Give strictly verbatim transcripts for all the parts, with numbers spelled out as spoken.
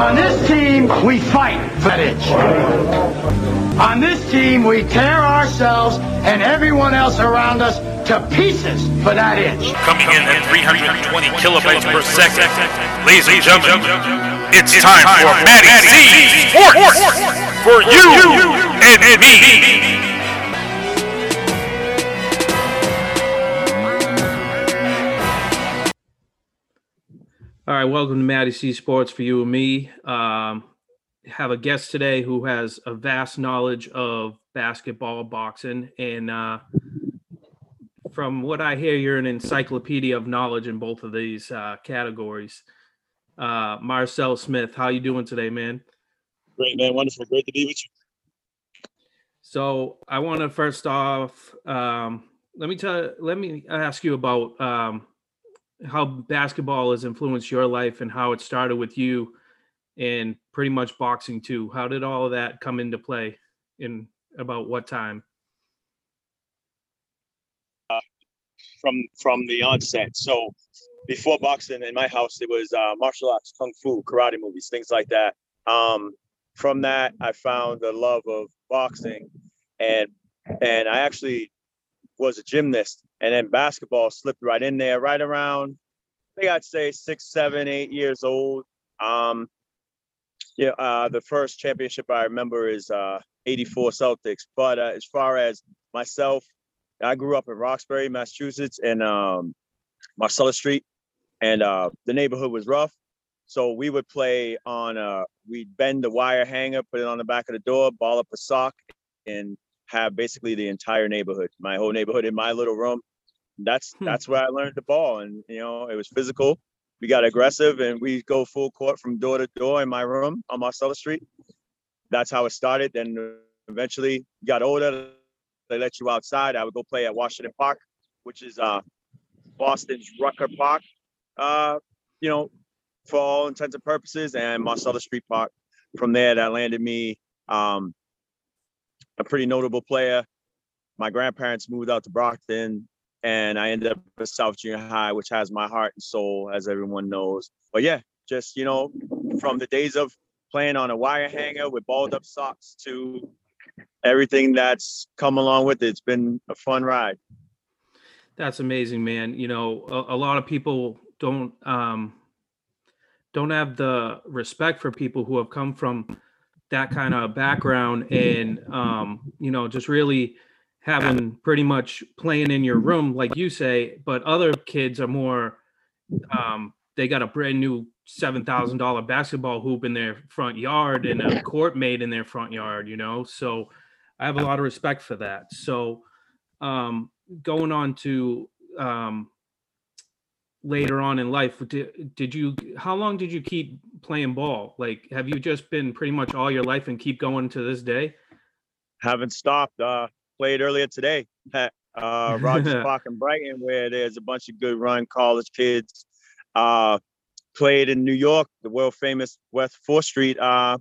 On this team, we fight for it. On this team, we tear ourselves and everyone else around us to pieces for that inch. Coming in at three hundred twenty kilobytes per second, ladies and gentlemen, it's time for Matty C Sports for you and me. All right, welcome to Matty C Sports for you and me. Um, have a guest today who has a vast knowledge of basketball, boxing, and uh, from what I hear, you're an encyclopedia of knowledge in both of these uh, categories. Uh, Marcel Smith, how you doing today, man? Great, man. Wonderful. Great to be with you. So I want to first off, um, let me tell, let me ask you about um, how basketball has influenced your life and how it started with you and pretty much boxing too. How did all of that come into play in about what time? Uh, from, from the onset. So before boxing in my house, it was uh, martial arts, kung fu, karate movies, things like that. Um, from that, I found the love of boxing and, and I actually was a gymnast. And then basketball slipped right in there, right around, I think I'd say six, seven, eight years old. Um, yeah, uh, the first championship I remember is uh, eighty-four Celtics. But uh, as far as myself, I grew up in Roxbury, Massachusetts, and um, Marcellus Street, and uh, the neighborhood was rough. So we would play on, a, we'd bend the wire hanger, put it on the back of the door, ball up a sock, and have basically the entire neighborhood, my whole neighborhood in my little room. That's that's where I learned the ball. And, you know, it was physical. We got aggressive and we go full court from door to door in my room on Marcellus Street. That's how it started. Then eventually got older. They let you outside. I would go play at Washington Park, which is uh, Boston's Rucker Park, uh, you know, for all intents and purposes, and Marcellus Street Park. From there, that landed me um, a pretty notable player. My grandparents moved out to Brockton. And I ended up at South Junior High, which has my heart and soul, as everyone knows. But yeah, just, you know, from the days of playing on a wire hanger with balled up socks to everything that's come along with it, it's been a fun ride. That's amazing, man. You know, a, a lot of people don't um, don't have the respect for people who have come from that kind of background and, um, you know, just really having pretty much playing in your room, like you say, but other kids are more, um, they got a brand new seven thousand dollars basketball hoop in their front yard and a court made in their front yard, you know? So I have a lot of respect for that. So um, going on to um, later on in life, did, did you, how long did you keep playing ball? Like, have you just been pretty much all your life and keep going to this day? Haven't stopped. Uh, played earlier today at uh, Rogers Park in Brighton, where there's a bunch of good run college kids. Uh, played in New York, the world famous West fourth Street, uh,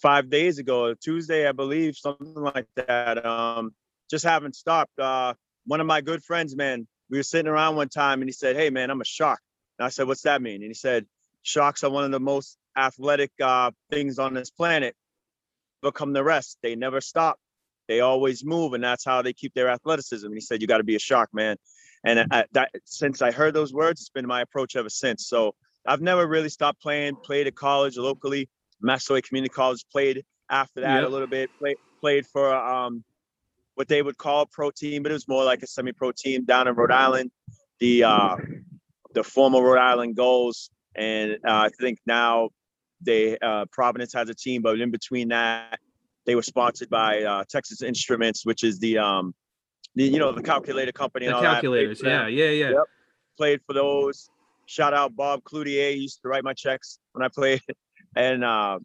five days ago, Tuesday, I believe, something like that. Um, just haven't stopped. Uh, one of my good friends, man, we were sitting around one time and he said, "Hey, man, I'm a shark." And I said, "What's that mean?" And he said, "Sharks are one of the most athletic uh, things on this planet. Become the rest. They never stop. They always move, and that's how they keep their athleticism." And he said, "You got to be a shark, man." And I, that, since I heard those words, it's been my approach ever since. So I've never really stopped playing, played at college locally, Massasoit Community College, played after that yep. a little bit, played played for um, what they would call pro team, but it was more like a semi-pro team down in Rhode Island, the, uh, the former Rhode Island Goals. And uh, I think now they uh, Providence has a team, but in between that, they were sponsored by uh, Texas Instruments, which is the, um, the, you know, the calculator company. The and all calculators, that. yeah, yeah, yeah. Yep. Played for those. Shout out Bob Cloutier. He used to write my checks when I played. And, uh,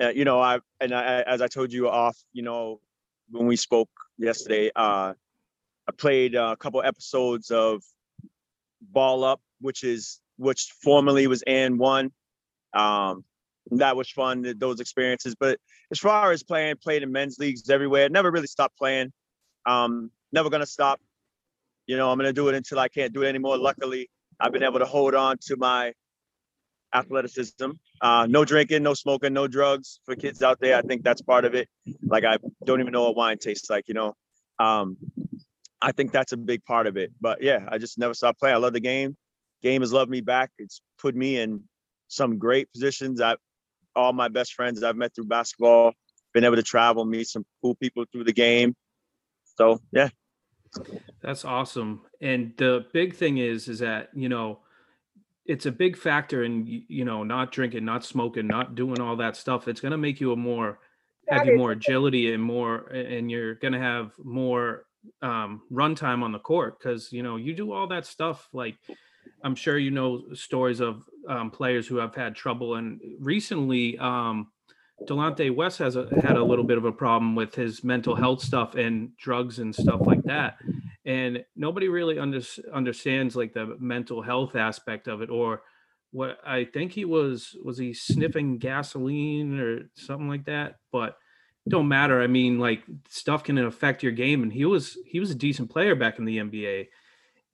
uh, you know, I and I, as I told you off, you know, when we spoke yesterday, uh, I played a couple episodes of Ball Up, which is which formerly was A N one. Um, That was fun, those experiences. But as far as playing, played in men's leagues everywhere. Never really stopped playing. Um, never going to stop. You know, I'm going to do it until I can't do it anymore. Luckily, I've been able to hold on to my athleticism Uh, no drinking, no smoking, no drugs for kids out there. I think that's part of it. Like, I don't even know what wine tastes like, you know. Um, I think that's a big part of it. But yeah, I just never stopped playing. I love the game. Game has loved me back. It's put me in some great positions. I, all my best friends I've met through basketball, been able to travel, meet some cool people through the game. So yeah. That's awesome. And the big thing is, is that, you know, it's a big factor in, you know, not drinking, not smoking, not doing all that stuff. It's going to make you a more, have you more agility and more, and you're going to have more um, run time on the court. Cause you know, you do all that stuff. Like, I'm sure, you know, stories of um, players who have had trouble. And recently um, Delonte West has a, had a little bit of a problem with his mental health stuff and drugs and stuff like that. And nobody really under, understands like the mental health aspect of it, or what I think he was, was he sniffing gasoline or something like that, but it don't matter. I mean, like, stuff can affect your game. And he was, he was a decent player back in the N B A,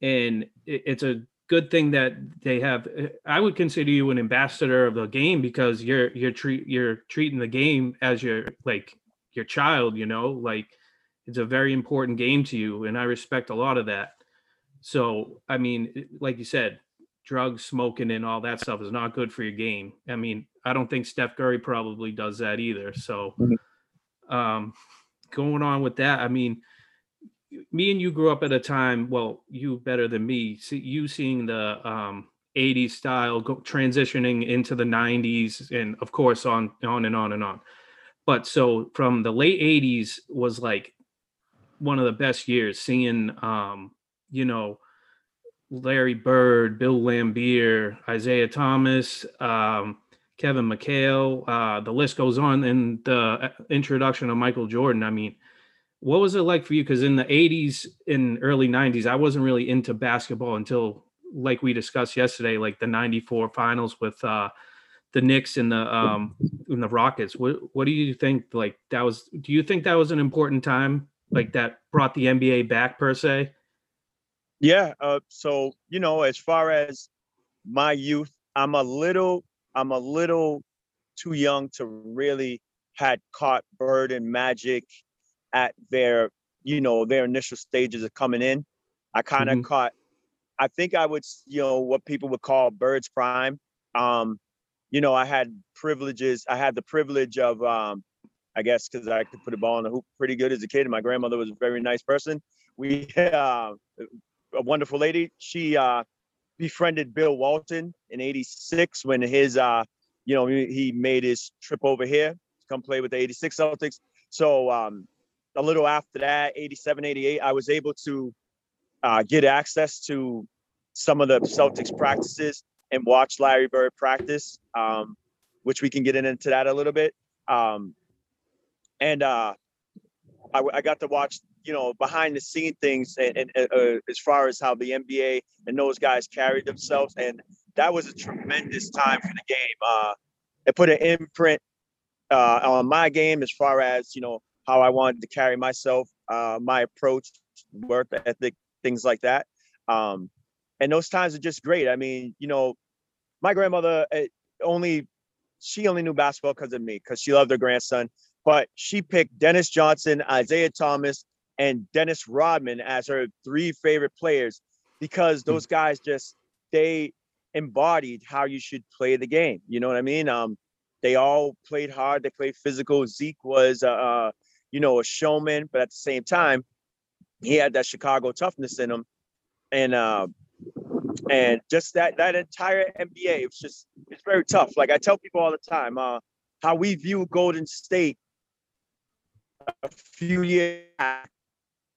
and it, it's a good thing that they have. I would consider you an ambassador of the game, because you're, you're treat, you're treating the game as your, like, your child, you know, like, it's a very important game to you, and I respect a lot of that. So, I mean, like you said, drugs, smoking, and all that stuff is not good for your game. I mean, I don't think Steph Curry probably does that either. So, um, going on with that, I mean, me and you grew up at a time, well, you better than me, see, you seeing the um, eighties style go, transitioning into the nineties, and of course, on, on and on and on. But so from the late eighties was like one of the best years, seeing, um, you know, Larry Bird, Bill Lambier, Isaiah Thomas, um, Kevin McHale, uh, the list goes on, and the introduction of Michael Jordan. I mean, what was it like for you? Because in the eighties and early nineties, I wasn't really into basketball until, like we discussed yesterday, like the ninety-four finals with uh, the Knicks and the um, and the Rockets. What, what do you think? Like, that was, do you think that was an important time? Like, that brought the N B A back, per se? Yeah. Uh, so, you know, as far as my youth, I'm a little, I'm a little too young to really had caught Bird and Magic at their, you know, their initial stages of coming in. I kind of mm-hmm. caught, I think I would, you know, what people would call Bird's prime. Um, you know, I had privileges. I had the privilege of, um, I guess, because I could put a ball in the hoop pretty good as a kid, and my grandmother was a very nice person. We, uh, a wonderful lady. She uh, befriended Bill Walton in eighty-six when his, uh, you know, he made his trip over here to come play with the eighty-six Celtics. So um, a little after that, eighty-seven, eighty-eight, I was able to uh, get access to some of the Celtics practices and watch Larry Bird practice, um, which we can get into that a little bit. Um, And uh, I, I got to watch, you know, behind the scene things, and, and uh, as far as how the N B A and those guys carried themselves. And that was a tremendous time for the game. Uh, it put an imprint uh, on my game as far as, you know, how I wanted to carry myself, uh, my approach, work ethic, things like that. Um, and those times are just great. I mean, you know, my grandmother only, she only knew basketball because of me, because she loved her grandson. But she picked Dennis Johnson, Isaiah Thomas, and Dennis Rodman as her three favorite players, because those guys just, they embodied how you should play the game. You know what I mean? Um, they all played hard. They played physical. Zeke was, uh, you know, a showman, but at the same time, he had that Chicago toughness in him. And uh, and just that that entire N B A, it was just, it's very tough. Like, I tell people all the time, uh, how we view Golden State a few years back,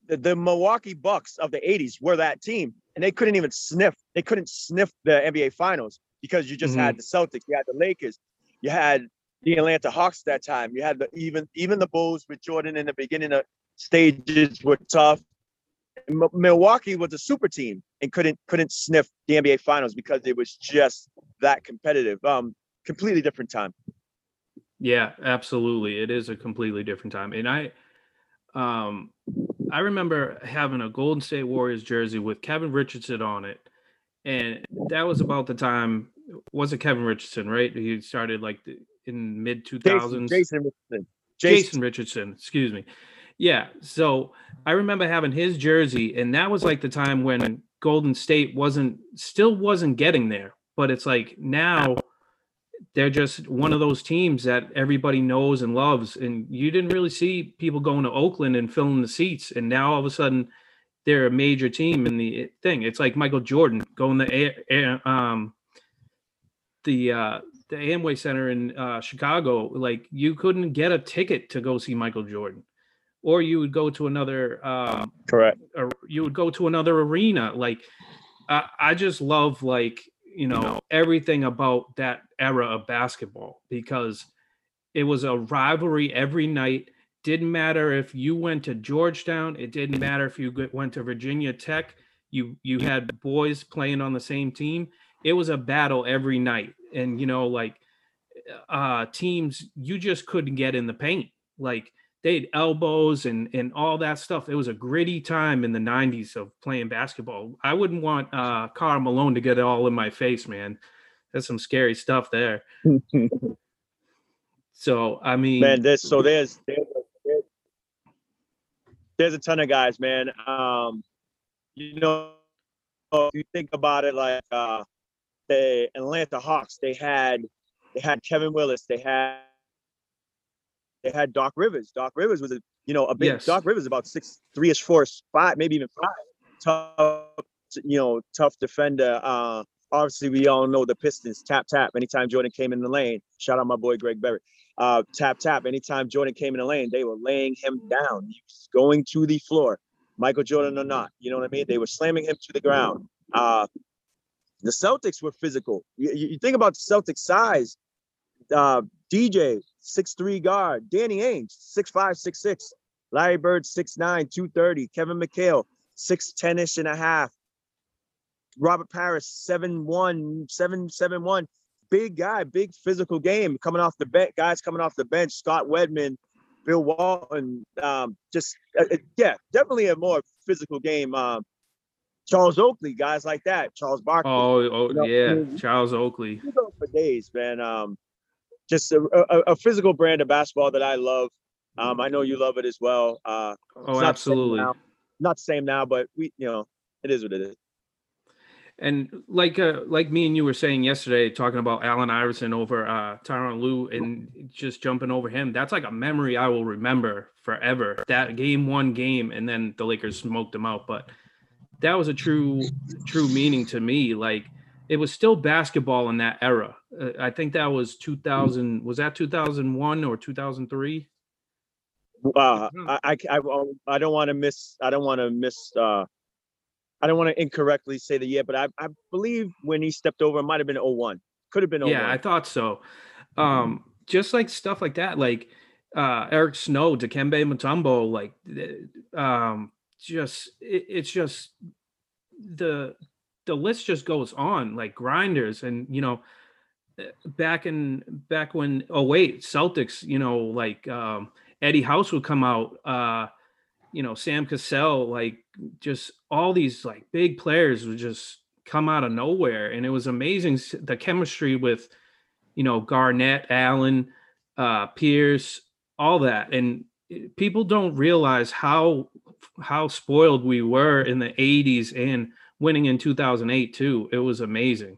the, the Milwaukee Bucks of the eighties were that team, and they couldn't even sniff. They couldn't sniff the N B A Finals, because you just mm-hmm. had the Celtics, you had the Lakers, you had the Atlanta Hawks that time. You had the even even the Bulls with Jordan in the beginning of stages were tough. M- Milwaukee was a super team and couldn't couldn't sniff the N B A Finals, because it was just that competitive. Um, completely different time. Yeah, absolutely. It is a completely different time. And I um, I remember having a Golden State Warriors jersey with Kevin Richardson on it. And that was about the time wasn't Kevin Richardson, right? He started like in mid two thousands. Jason, Jason Richardson. Jason. Jason Richardson, excuse me. Yeah, so I remember having his jersey, and that was like the time when Golden State wasn't still wasn't getting there, but it's like now they're just one of those teams that everybody knows and loves, and you didn't really see people going to Oakland and filling the seats, and now all of a sudden they're a major team in the thing. It's like Michael Jordan going to air, air, um, the uh, the Amway Center in uh, Chicago. Like, you couldn't get a ticket to go see Michael Jordan, or you would go to another um, correct. Or you would go to another arena. Like, I, I just love like you know no. everything about that era of basketball, because it was a rivalry every night. Didn't matter if you went to Georgetown. It didn't matter if you went to Virginia Tech. You you had boys playing on the same team. It was a battle every night. And, you know, like uh, teams, you just couldn't get in the paint. Like, they had elbows and, and all that stuff. It was a gritty time in the nineties of playing basketball. I wouldn't want uh, Karl Malone to get it all in my face, man. That's some scary stuff there. So, I mean. Man, there's, so there's, there's There's a ton of guys, man. Um, you know, if you think about it, like uh, the Atlanta Hawks, they had they had Kevin Willis, they had they had Doc Rivers. Doc Rivers was a you know a big yes. Doc Rivers about six three ish four five maybe even five tough you know tough defender. Uh, obviously, we all know the Pistons tap tap. Anytime Jordan came in the lane, shout out my boy Greg Berry. Uh, tap, tap. Anytime Jordan came in the lane, they were laying him down. He was going to the floor, Michael Jordan or not. You know what I mean? They were slamming him to the ground. Uh, the Celtics were physical. You, you think about the Celtics size. Uh, D J, six three guard. Danny Ainge, six five, six six. Larry Bird, six nine, two thirty. Kevin McHale, six ten-ish and a half. Robert Parrish, seven one, seven seven one. Big guy, big physical game coming off the bench. Guys coming off the bench, Scott Wedman, Bill Walton, um, just, uh, yeah, definitely a more physical game. Um, Charles Oakley, guys like that. Charles Barkley. Oh, oh you know, yeah, you know, Charles Oakley. For days, man. Um, just a, a, a physical brand of basketball that I love. Um, I know you love it as well. Uh, oh, not absolutely. The not the same now, but we, you know, it is what it is. And like uh, like me and you were saying yesterday, talking about Allen Iverson over uh, Tyronn Lue and just jumping over him, that's like a memory I will remember forever. That game one game, and then the Lakers smoked them out. But that was a true, true meaning to me. Like, it was still basketball in that era. Uh, I think that was two thousand. Was that two thousand one or two thousand three? Uh, I, I, I don't want to miss – I don't want to miss uh... – I don't want to incorrectly say the year, but I, I believe when he stepped over, it might have been oh one. Could have been oh one. Yeah, I thought so. Um, just like stuff like that, like uh, Eric Snow, Dikembe Mutombo, like um, just it, it's just the the list just goes on, like grinders, and you know back in back when oh wait Celtics, you know like um, Eddie House would come out. Uh, You know, Sam Cassell, like just all these like big players would just come out of nowhere. And it was amazing. The chemistry with, you know, Garnett, Allen, uh, Pierce, all that. And people don't realize how, how spoiled we were in the eighties and winning in two thousand eight too. It was amazing.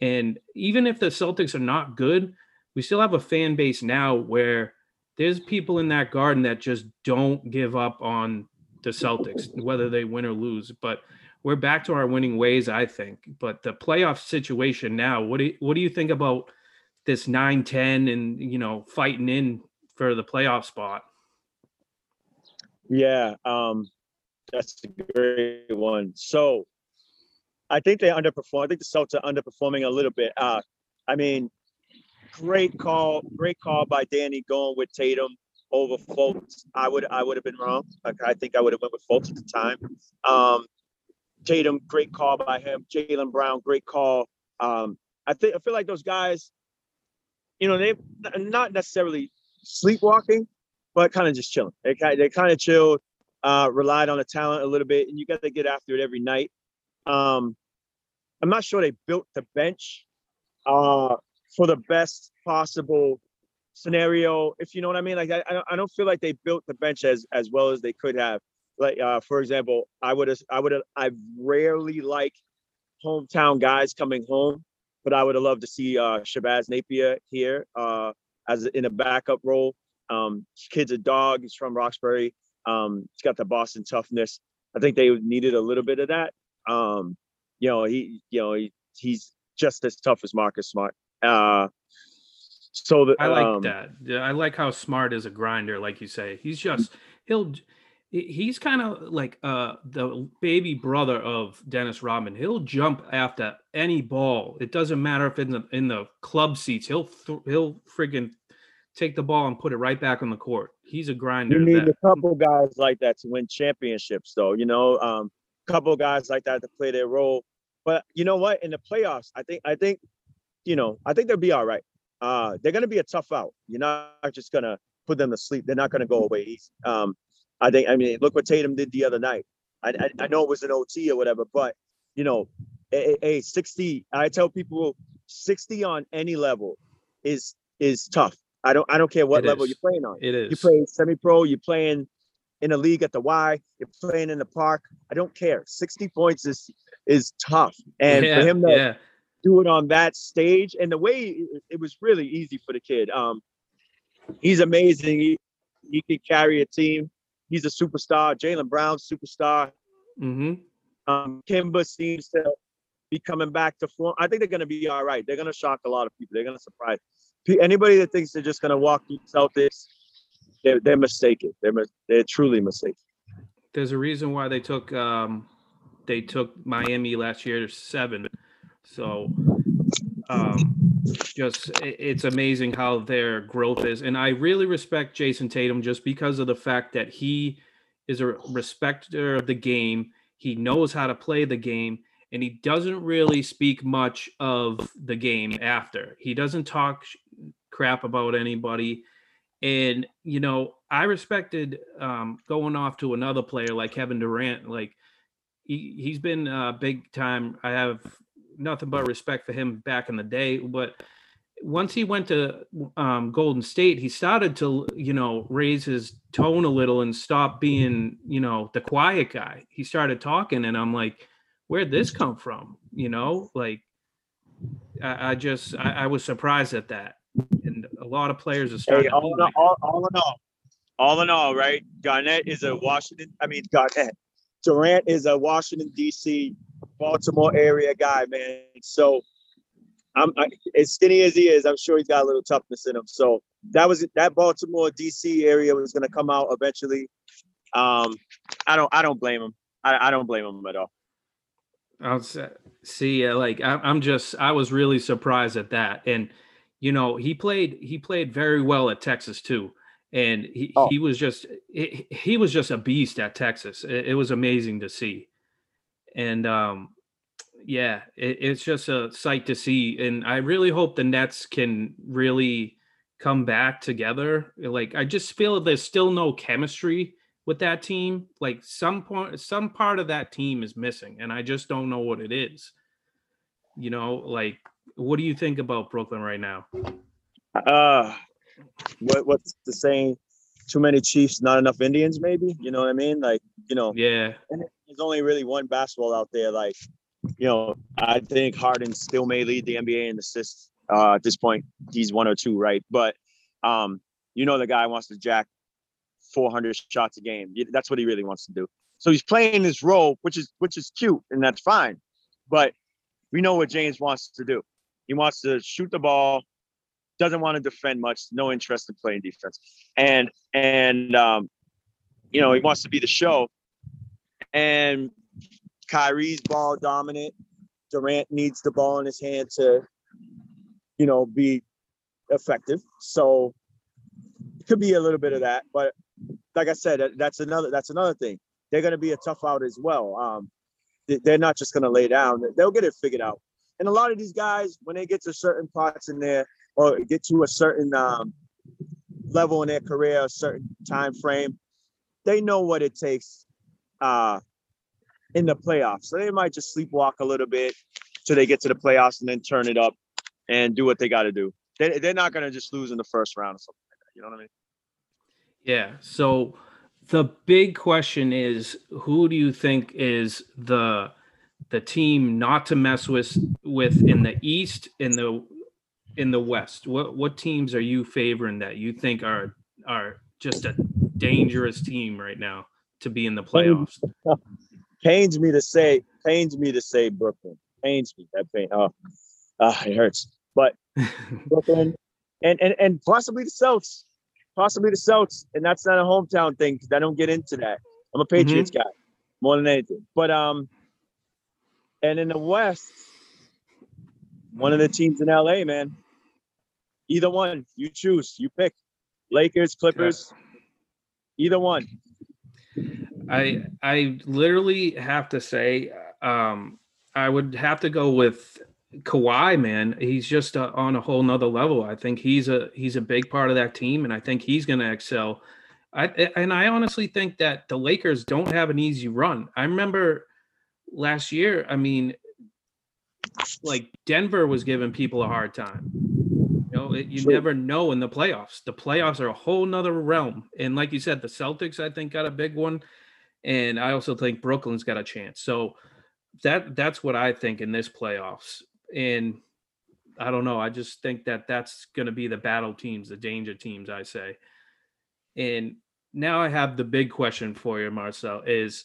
And even if the Celtics are not good, we still have a fan base now where there's people in that garden that just don't give up on the Celtics, whether they win or lose. But we're back to our winning ways, I think. But the playoff situation now, what do you, what do you think about this nine ten and, you know, fighting in for the playoff spot? Yeah, um, that's a great one. So I think they underperform. I think the Celtics are underperforming a little bit. Uh, I mean, Great call, great call by Danny going with Tatum over Fultz. I would, I would have been wrong. Like, I think I would have went with Fultz at the time. Um, Tatum, great call by him. Jaylen Brown, great call. Um, I think I feel like those guys, you know, they're not necessarily sleepwalking, but kind of just chilling. They kind, they kind of chilled, uh, relied on the talent a little bit, and you got to get after it every night. Um, I'm not sure they built the bench uh, for the best possible scenario, if you know what I mean. Like, I, I don't feel like they built the bench as as well as they could have. Like, uh, for example, I would have, I would have, I rarely like hometown guys coming home, but I would have loved to see uh, Shabazz Napier here uh, as in a backup role. Um, kid's a dog. He's from Roxbury. Um, he's got the Boston toughness. I think they needed a little bit of that. Um, you know, he, you know, he, he's just as tough as Marcus Smart. Uh, so the, I like um, that. Yeah, I like how Smart is a grinder, like you say. He's just he'll. He's kind of like uh, the baby brother of Dennis Rodman. He'll jump after any ball. It doesn't matter if it's in the, in the club seats. He'll th- he'll friggin' take the ball and put it right back on the court. He's a grinder. You need that. A couple guys like that to win championships, though. You know, um, couple guys like that to play their role. But you know what? In the playoffs, I think I think you know I think they'll be all right. Uh, they're gonna be a tough out. You're not just gonna put them to sleep. They're not gonna go away easy. Um, I think, I mean, look what Tatum did the other night. I I, I know it was an O T or whatever, but, you know, a, a sixty, I tell people sixty on any level is is tough. I don't I don't care what it level is. You're playing on. It is. You play semi-pro, you're playing in a league at the Y, you're playing in the park. I don't care. sixty points is is tough. And yeah, for him to yeah. do it on that stage, and the way it was really easy for the kid. Um, he's amazing. He, he can carry a team. He's a superstar. Jaylen Brown, superstar. Mm-hmm. Um, Kimba seems to be coming back to form. I think they're going to be all right. They're going to shock a lot of people. They're going to surprise anybody that thinks they're just going to walk through Celtics. They're, they're mistaken. They're they're truly mistaken. There's a reason why they took um, they took Miami last year to seven. So um, just it's amazing how their growth is. And I really respect Jayson Tatum just because of the fact that he is a respecter of the game. He knows how to play the game, and he doesn't really speak much of the game after. He doesn't talk crap about anybody. And, you know, I respected um, going off to another player like Kevin Durant. Like he, he's been uh, big time. I have nothing but respect for him back in the day. But once he went to um, Golden State, he started to, you know, raise his tone a little and stop being, you know, the quiet guy. He started talking, and I'm like, where'd this come from? You know, like I, I just, I, I was surprised at that. And a lot of players are starting. Hey, all, in all, all, all in all, all in all, right? Garnett is a Washington, I mean, Garnett. Durant is a Washington, D C, Baltimore area guy, man. So I'm I, as skinny as he is, I'm sure he's got a little toughness in him. So that was that Baltimore, D C area was going to come out eventually. Um, I don't I don't blame him. I, I don't blame him at all. I'll see. Like I, I'm just I was really surprised at that. And, you know, he played he played very well at Texas, too. And he, oh. he was just he, he was just a beast at Texas. It, it was amazing to see. And, um, yeah, it, it's just a sight to see. And I really hope the Nets can really come back together. Like, I just feel there's still no chemistry with that team. Like, some point, some part of that team is missing, and I just don't know what it is. You know, like, what do you think about Brooklyn right now? Uh, what what's the saying? Too many Chiefs, not enough Indians, maybe? You know what I mean? Like, you know. Yeah. And there's only really one basketball out there. Like, you know, I think Harden still may lead the N B A in assists. Uh, at this point, he's one or two, right? But, um, you know, the guy wants to jack four hundred shots a game. That's what he really wants to do. So he's playing this role, which is which is cute, and that's fine. But we know what James wants to do. He wants to shoot the ball. Doesn't want to defend much, no interest in playing defense. And, and um, you know, he wants to be the show. And Kyrie's ball dominant. Durant needs the ball in his hand to, you know, be effective. So it could be a little bit of that. But like I said, that's another that's another thing. They're going to be a tough out as well. Um, they're not just going to lay down. They'll get it figured out. And a lot of these guys, when they get to certain parts in there, or get to a certain um, level in their career, a certain time frame, they know what it takes uh, in the playoffs. So they might just sleepwalk a little bit till they get to the playoffs and then turn it up. and do what they got to do. They, they're not going to just lose in the first round or something like that. You know what I mean? Yeah. So the big question is, who do you think is the the team not to mess with with in the East, in the in the West? What what teams are you favoring that you think are are just a dangerous team right now to be in the playoffs? Pains me to say, pains me to say Brooklyn. Pains me that pain. Oh, ah, it hurts. But Brooklyn and, and and possibly the Celtics, possibly the Celtics, and that's not a hometown thing because I don't get into that. I'm a Patriots mm-hmm. guy more than anything. But um, and in the West, one of the teams in L A, man. Either one, you choose, you pick. Lakers, Clippers, yeah. either one. I I literally have to say, um, I would have to go with Kawhi, man. He's just uh, on a whole nother level. I think he's a he's a big part of that team, and I think he's going to excel. I and I honestly think that the Lakers don't have an easy run. I remember last year, I mean, like Denver was giving people a hard time. You know, it, you True. never know in the playoffs. The playoffs are a whole nother realm. And like you said, the Celtics, I think, got a big one. And I also think Brooklyn's got a chance. So that that's what I think in this playoffs. And I don't know. I just think that that's going to be the battle teams, the danger teams, I say. And now I have the big question for you, Marcel, is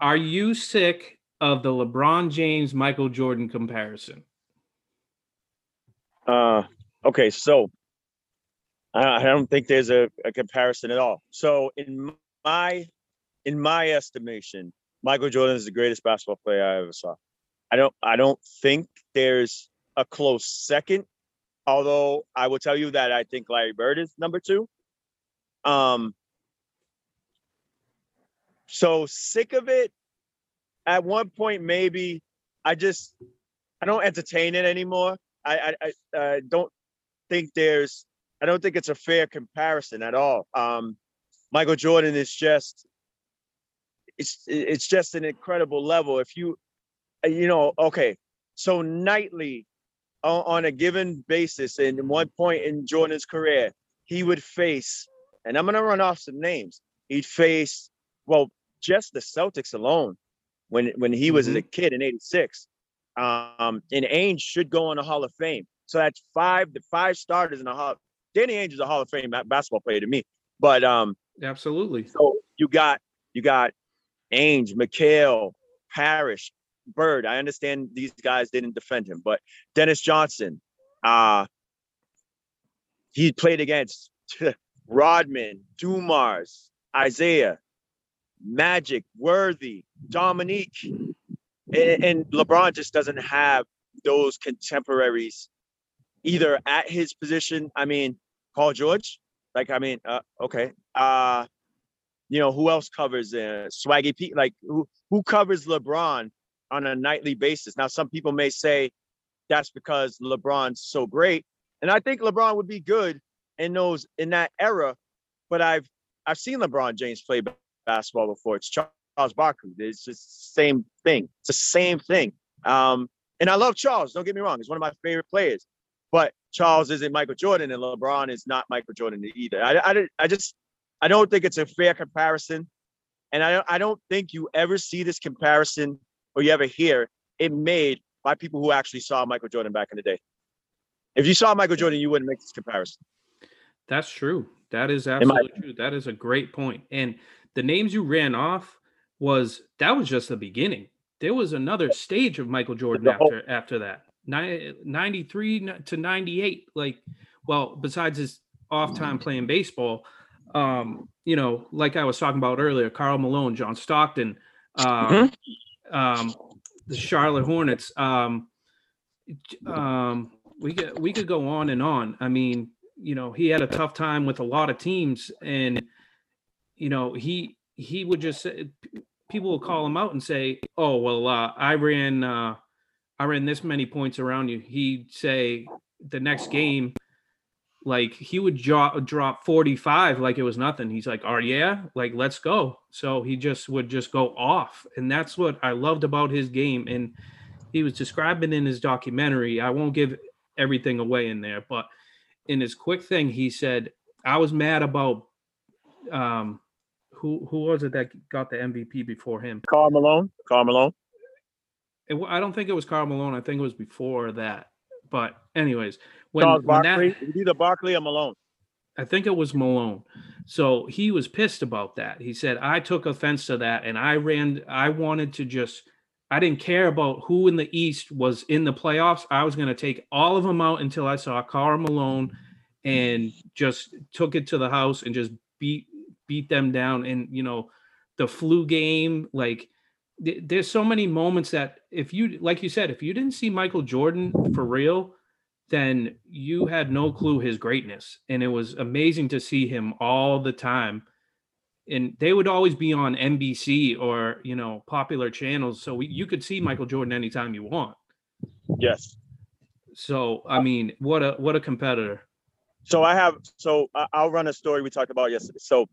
are you sick of the LeBron James, Michael Jordan comparison? Uh, okay, so I, I don't think there's a, a comparison at all. So in my in my estimation, Michael Jordan is the greatest basketball player I ever saw. I don't I don't think there's a close second, although I will tell you that I think Larry Bird is number two. Um, so sick of it. At one point, maybe I just I don't entertain it anymore. I I, I uh, don't think there's I don't think it's a fair comparison at all. Um, Michael Jordan is just it's it's just an incredible level. If you you know okay, so nightly on, on a given basis, in one point in Jordan's career, he would face, and I'm gonna run off some names. He'd face well just the Celtics alone. When when he was mm-hmm. a kid in eighty-six, um, and Ainge should go in the Hall of Fame. So that's five the five starters in the Hall. Danny Ainge is a Hall of Fame basketball player to me, but um, absolutely. So you got you got Ainge, McHale, Parrish, Bird. I understand these guys didn't defend him, but Dennis Johnson, uh, he played against Rodman, Dumars, Isaiah. Magic, Worthy, Dominique, and, and LeBron just doesn't have those contemporaries either at his position. I mean, Paul George, like, I mean, uh, okay. Uh, you know, who else covers uh, Swaggy Pete? Like, who, who covers LeBron on a nightly basis? Now, some people may say that's because LeBron's so great. And I think LeBron would be good in those, in that era, but I've, I've seen LeBron James play basketball before. It's Charles Barkley. It's just the same thing. It's the same thing. Um, and I love Charles. Don't get me wrong. He's one of my favorite players. But Charles isn't Michael Jordan, and LeBron is not Michael Jordan either. I, I, I just I don't think it's a fair comparison, and I don't, I don't think you ever see this comparison or you ever hear it made by people who actually saw Michael Jordan back in the day. If you saw Michael Jordan, you wouldn't make this comparison. That's true. That is absolutely true. That is a great point. And the names you ran off was that was just the beginning. There was another stage of Michael Jordan after after that, ninety-three to ninety-eight. Like, well, besides his off time playing baseball, um, you know, like I was talking about earlier, Karl Malone, John Stockton, um, mm-hmm. um, the Charlotte Hornets. Um, um, we could we could go on and on. I mean, you know, he had a tough time with a lot of teams, and you know, he he would just say, people will call him out and say, oh, well, uh, I ran uh, I ran this many points around you. He'd say the next game, like he would jo- drop forty-five like it was nothing. He's like, oh, yeah, like, let's go. So he just would just go off. And that's what I loved about his game. And he was describing in his documentary. I won't give everything away in there. But in his quick thing, he said, I was mad about um, who who was it that got the M V P before him? Karl Malone. Karl Malone. It, I don't think it was Karl Malone. I think it was before that. But anyways, when, Charles Barkley, when that, it was either Barkley or Malone. I think it was Malone. So he was pissed about that. He said, I took offense to that, and I ran. I wanted to just. I didn't care about who in the East was in the playoffs. I was going to take all of them out until I saw Karl Malone, and just took it to the house and just beat beat them down. And, you know, the flu game, like th- there's so many moments that if you, like you said, if you didn't see Michael Jordan for real, then you had no clue his greatness. And it was amazing to see him all the time. And they would always be on N B C or, you know, popular channels. So we, you could see Michael Jordan anytime you want. Yes. So, I mean, what a, what a competitor. So I have, so I'll run a story we talked about yesterday. So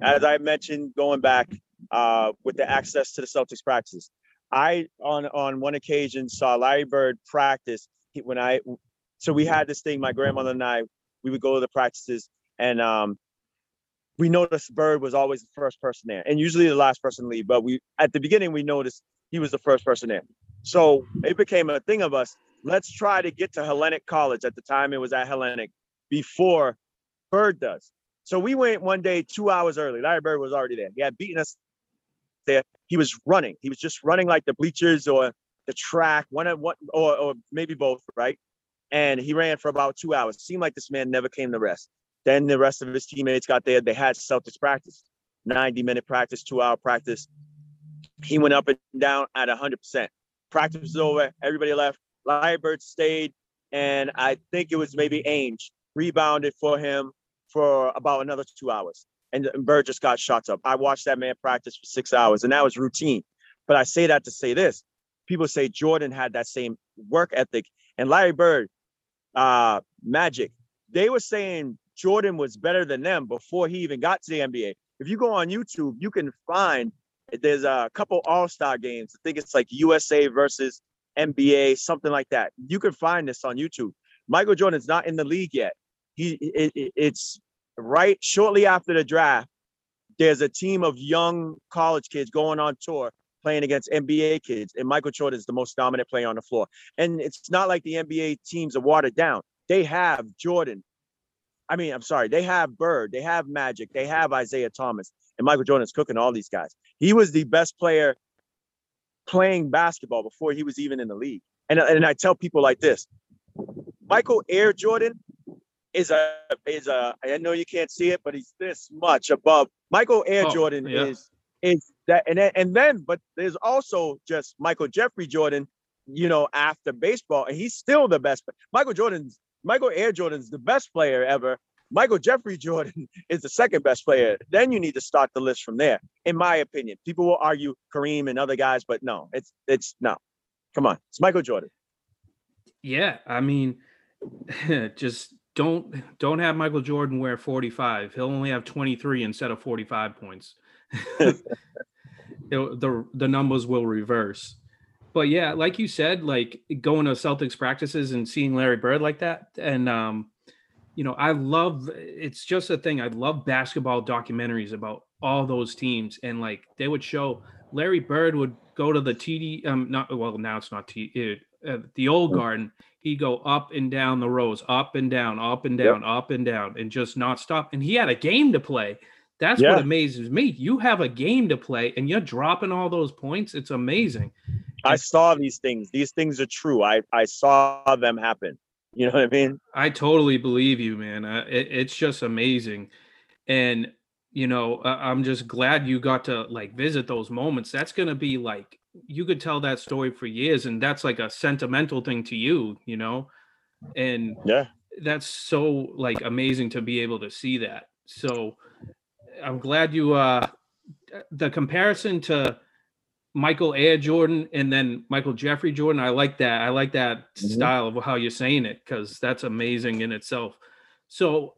as I mentioned, going back uh, with the access to the Celtics practices, I, on, on one occasion saw Larry Bird practice when I, so we had this thing, my grandmother and I, we would go to the practices, and um, we noticed Bird was always the first person there, and usually the last person to leave. But we, at the beginning, we noticed he was the first person there. So it became a thing of us. Let's try to get to Hellenic College. At the time, it was at Hellenic before Bird does. So we went one day, two hours early. Larry Bird was already there. He had beaten us there. He was running. He was just running like the bleachers or the track, one at one, or, or maybe both, right? And he ran for about two hours. Seemed like this man never came to rest. Then the rest of his teammates got there. They had Celtics practice, ninety-minute practice, two-hour practice. He went up and down at one hundred percent. Practice was over. Everybody left. Larry Bird stayed, and I think it was maybe Ainge rebounded for him for about another two hours. And Bird just got shots up. I watched that man practice for six hours, and that was routine. But I say that to say this. People say Jordan had that same work ethic. And Larry Bird, uh, Magic, they were saying Jordan was better than them before he even got to the N B A. If you go on YouTube, you can find there's a couple all-star games. I think it's like U S A versus N B A, something like that. You can find this on YouTube. Michael Jordan's not in the league yet. He it, it, it's right shortly after the draft. There's a team of young college kids going on tour playing against N B A kids, and Michael Jordan is the most dominant player on the floor. And it's not like the N B A teams are watered down. They have Jordan. I mean, I'm sorry. They have Bird. They have Magic. They have Isaiah Thomas. And Michael Jordan's cooking all these guys. He was the best player playing basketball before he was even in the league. And, and I tell people like this, Michael Air Jordan is a, is a, I know you can't see it, but he's this much above. Michael Air oh, Jordan yeah. is, is that, and then, and then, but there's also just Michael Jeffrey Jordan, you know, after baseball, and he's still the best. Michael Jordan's, Michael Air Jordan's the best player ever. Michael Jeffrey Jordan is the second best player. Then you need to start the list from there, in my opinion. People will argue Kareem and other guys, but no, it's it's no. Come on, it's Michael Jordan. Yeah, I mean, just don't don't have Michael Jordan wear forty-five. He'll only have twenty-three instead of forty-five points. it, the the numbers will reverse. But yeah, like you said, like going to Celtics practices and seeing Larry Bird like that. And, um, you know, I love, it's just a thing. I love basketball documentaries about all those teams. And like, they would show Larry Bird would go to the T D, um, not, well, now it's not T it, uh, the old garden. He'd go up and down the rows, up and down, up and down, yep. up and down, and just not stop. And he had a game to play. That's yeah. what amazes me. You have a game to play and you're dropping all those points. It's amazing. I saw these things. These things are true. I, I saw them happen. You know what I mean? I totally believe you, man. Uh, it, it's just amazing. And, you know, uh, I'm just glad you got to, like, visit those moments. That's going to be, like, you could tell that story for years, and that's, like, a sentimental thing to you, you know? And yeah, that's so, like, amazing to be able to see that. So I'm glad you uh, – the comparison to – Michael Air Jordan and then Michael Jeffrey Jordan. I like that. I like that mm-hmm. style of how you're saying it, because that's amazing in itself. So,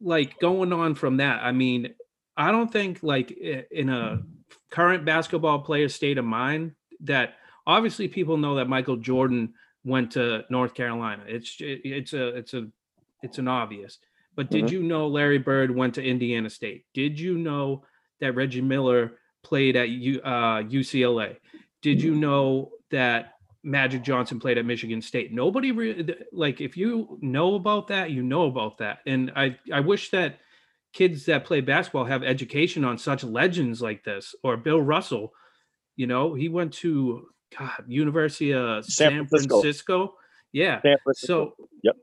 like, going on from that, I mean, I don't think, like, in a current basketball player's state of mind, that obviously people know that Michael Jordan went to North Carolina. It's it's a it's a it's an obvious. But did mm-hmm. you know Larry Bird went to Indiana State? Did you know that Reggie Miller played at U, uh, U C L A? Did you know that Magic Johnson played at Michigan State? Nobody re- like if you know about that, you know about that. And I I wish that kids that play basketball have education on such legends like this, or Bill Russell. You know, he went to God University of San, San Francisco. Francisco. Yeah. San Francisco. So yep.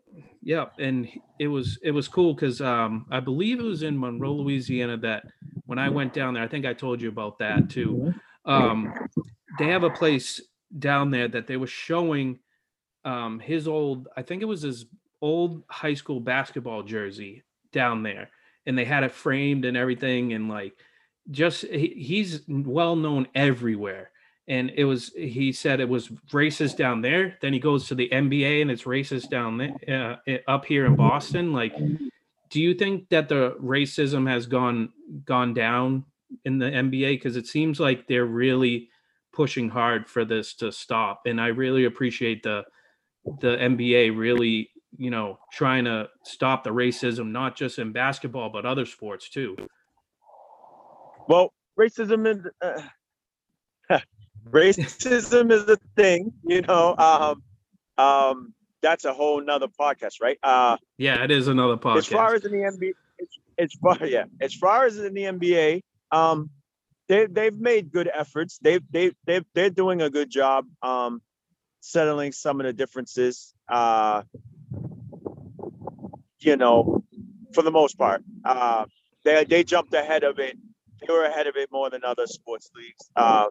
Yeah, and it was it was cool because um, I believe it was in Monroe, Louisiana, that when I went down there, I think I told you about that too. Um, they have a place down there that they were showing um, his old, I think it was his old high school basketball jersey down there, and they had it framed and everything, and like just he, he's well known everywhere. And it was, he said it was racist down there. Then he goes to the N B A and it's racist down there, uh, up here in Boston. Like, do you think that the racism has gone gone down in the N B A? Because it seems like they're really pushing hard for this to stop. And I really appreciate the the N B A really, you know, trying to stop the racism, not just in basketball, but other sports too. Well, racism is... Uh... Racism is a thing, you know. Um, um, that's a whole nother podcast, right? Uh, yeah, it is another podcast. As far as in the N B A, it's, it's far, yeah. As far as in the N B A, um, they they've made good efforts. They they they they're doing a good job, um, settling some of the differences. Uh, you know, for the most part, uh, they they jumped ahead of it. They were ahead of it more than other sports leagues. Uh,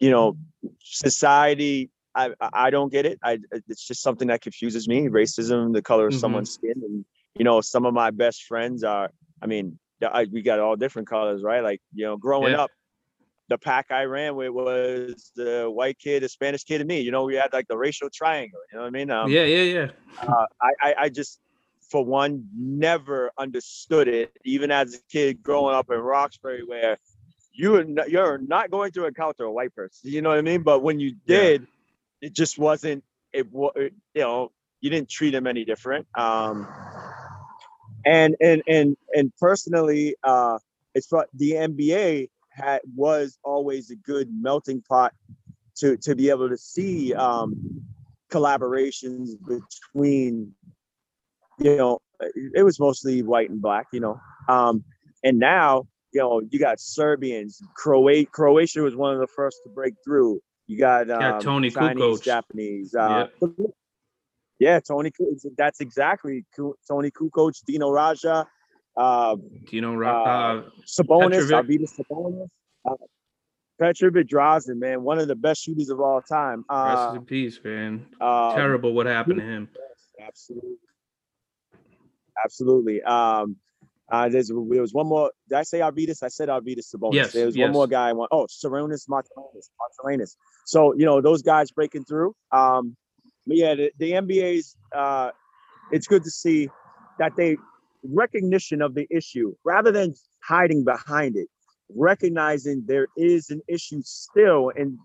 You know, society, I I don't get it. I It's just something that confuses me. Racism, the color of mm-hmm. someone's skin. And, you know, some of my best friends are, I mean, I, we got all different colors, right? Like, you know, growing yeah. up, the pack I ran with was the white kid, the Spanish kid, and me. You know, we had like the racial triangle. You know what I mean? Um, yeah, yeah, yeah. Uh, I, I, I just, for one, never understood it, even as a kid growing up in Roxbury, where You you're not going to encounter a white person, you know what I mean? But when you did, yeah. it just wasn't it. You know, you didn't treat them any different. Um, and and and and personally, uh, it's the N B A had was always a good melting pot to to be able to see um, collaborations between. You know, it was mostly white and black. You know, um, and now. You know, you got Serbians, Croat. Croatia was one of the first to break through. You got um, yeah, Tony Chinese, Kukoc. Japanese. Uh, yeah. yeah, Tony. That's exactly Tony Kukoc, Dino Raja, uh, Dino Raja, uh, Sabonis, Arvydas Sabonis, uh, Petrovic Drazen, man, one of the best shooters of all time. Uh, Rest in peace, man. Uh, Terrible what happened to him. Yes, absolutely, absolutely. Um, Uh, there's, there was one more. Did I say Arvydas? I said Arvydas Sabonis. Yes, there was yes. one more guy. One, oh, Sabonis, Martinez, Martinez. So, you know, those guys breaking through. Um, but yeah, the, the N B A's, uh, it's good to see that they recognition of the issue rather than hiding behind it, recognizing there is an issue still in,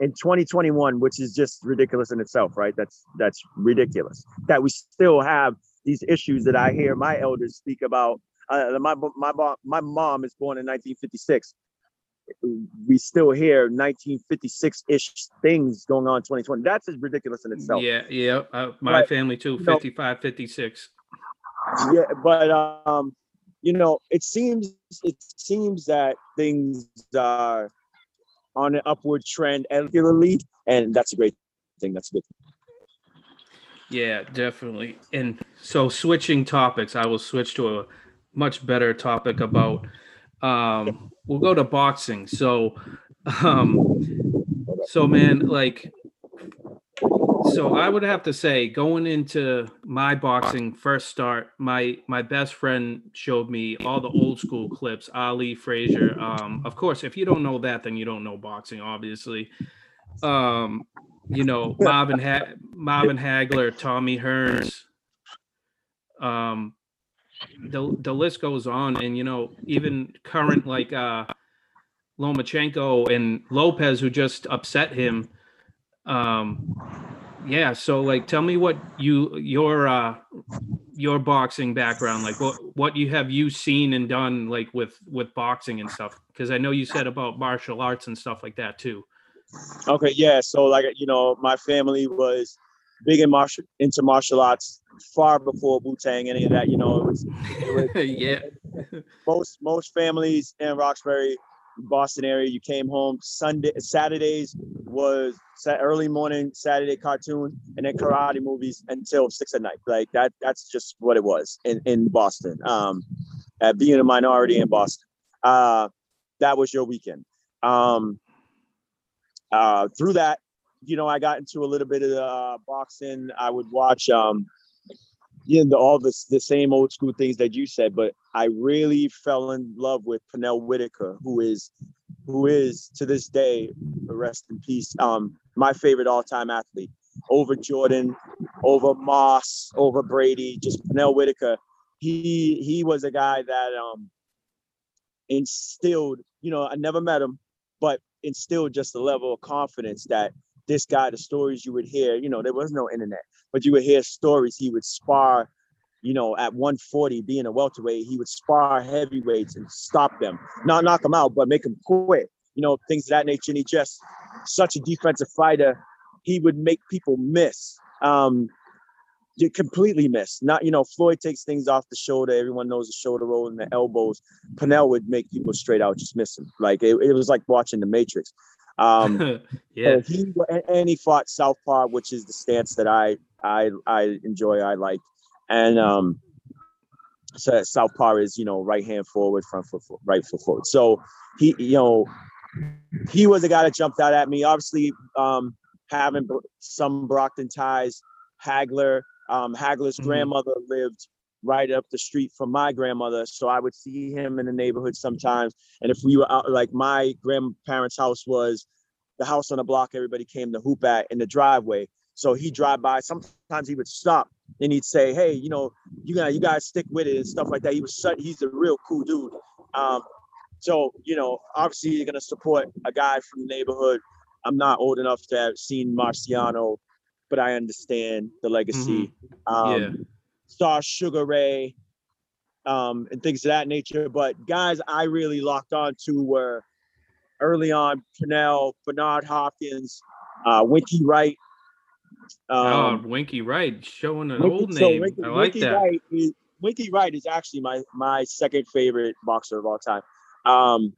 in twenty twenty-one, which is just ridiculous in itself, right? That's, that's ridiculous that we still have these issues that I hear my elders speak about. Uh, my my my mom is born in nineteen fifty-six. We still hear nineteen fifty-six-ish things going on in twenty twenty. That's just ridiculous in itself. Yeah, yeah. Uh, my but, family too, fifty-five, fifty-six. Yeah, but um, you know, it seems it seems that things are on an upward trend regularly, and that's a great thing. That's a good thing. Yeah, definitely. And so, switching topics, I will switch to a much better topic about um we'll go to boxing. So um so man like so I would have to say, going into my boxing first start, my my best friend showed me all the old school clips, Ali, Frazier. Um of course, if you don't know that, then you don't know boxing, obviously. Um you know, Marvin ha- Marvin Hagler, Tommy Hearns, um The the list goes on. And, you know, even current like uh, Lomachenko and Lopez, who just upset him. Um, yeah. So like, tell me what you, your, uh, your boxing background, like what, what you have you seen and done like with, with boxing and stuff. Cause I know you said about martial arts and stuff like that too. Okay. Yeah. So like, you know, my family was big in martial, into martial arts far before Wu-Tang, any of that, you know, it was, it was yeah. Most, most families in Roxbury, Boston area, you came home Sunday, Saturdays was early morning, Saturday cartoon, and then karate movies until six at night. Like that, that's just what it was in, in Boston. Um, uh, being a minority in Boston, uh, that was your weekend. Um, uh, through that, you know, I got into a little bit of uh, boxing. I would watch, um, you know, all this, the same old school things that you said, but I really fell in love with Pernell Whitaker, who is, who is to this day, rest in peace, um, my favorite all-time athlete, over Jordan, over Moss, over Brady, just Pernell Whitaker. He, he was a guy that um, instilled, you know, I never met him, but instilled just a level of confidence that this guy, the stories you would hear, you know, there was no internet, but you would hear stories. He would spar, you know, at one forty, being a welterweight, he would spar heavyweights and stop them, not knock them out, but make them quit, you know, things of that nature. And he just, such a defensive fighter, he would make people miss, um, completely miss. Not, you know, Floyd takes things off the shoulder. Everyone knows the shoulder roll and the elbows. Pernell would make people straight out just miss him. Like, it, it was like watching The Matrix. Um, yeah, and he, and he fought southpaw, which is the stance that I, I, I enjoy. I like, and, um, so southpaw is, you know, right hand forward, front foot, foot, right foot forward. So he, you know, he was the guy that jumped out at me, obviously, um, having some Brockton ties, Hagler, um, Hagler's mm-hmm. grandmother lived right up the street from my grandmother. So I would see him in the neighborhood sometimes. And if we were out, like my grandparents' house was the house on the block everybody came to hoop at in the driveway. So he'd drive by. Sometimes he would stop and he'd say, hey, you know, you guys, you guys stick with it and stuff like that. He was such, he's a real cool dude. Um, so, you know, obviously you're going to support a guy from the neighborhood. I'm not old enough to have seen Marciano, but I understand the legacy. Mm-hmm. Um, yeah. Saw Sugar Ray um, and things of that nature. But guys I really locked on to were early on Pernell, Bernard Hopkins, uh, Winky Wright. Um, oh, Winky Wright, showing an Winky, old name. So Winky, I like Winky that. Wright is, Winky Wright is actually my, my second favorite boxer of all time. Um,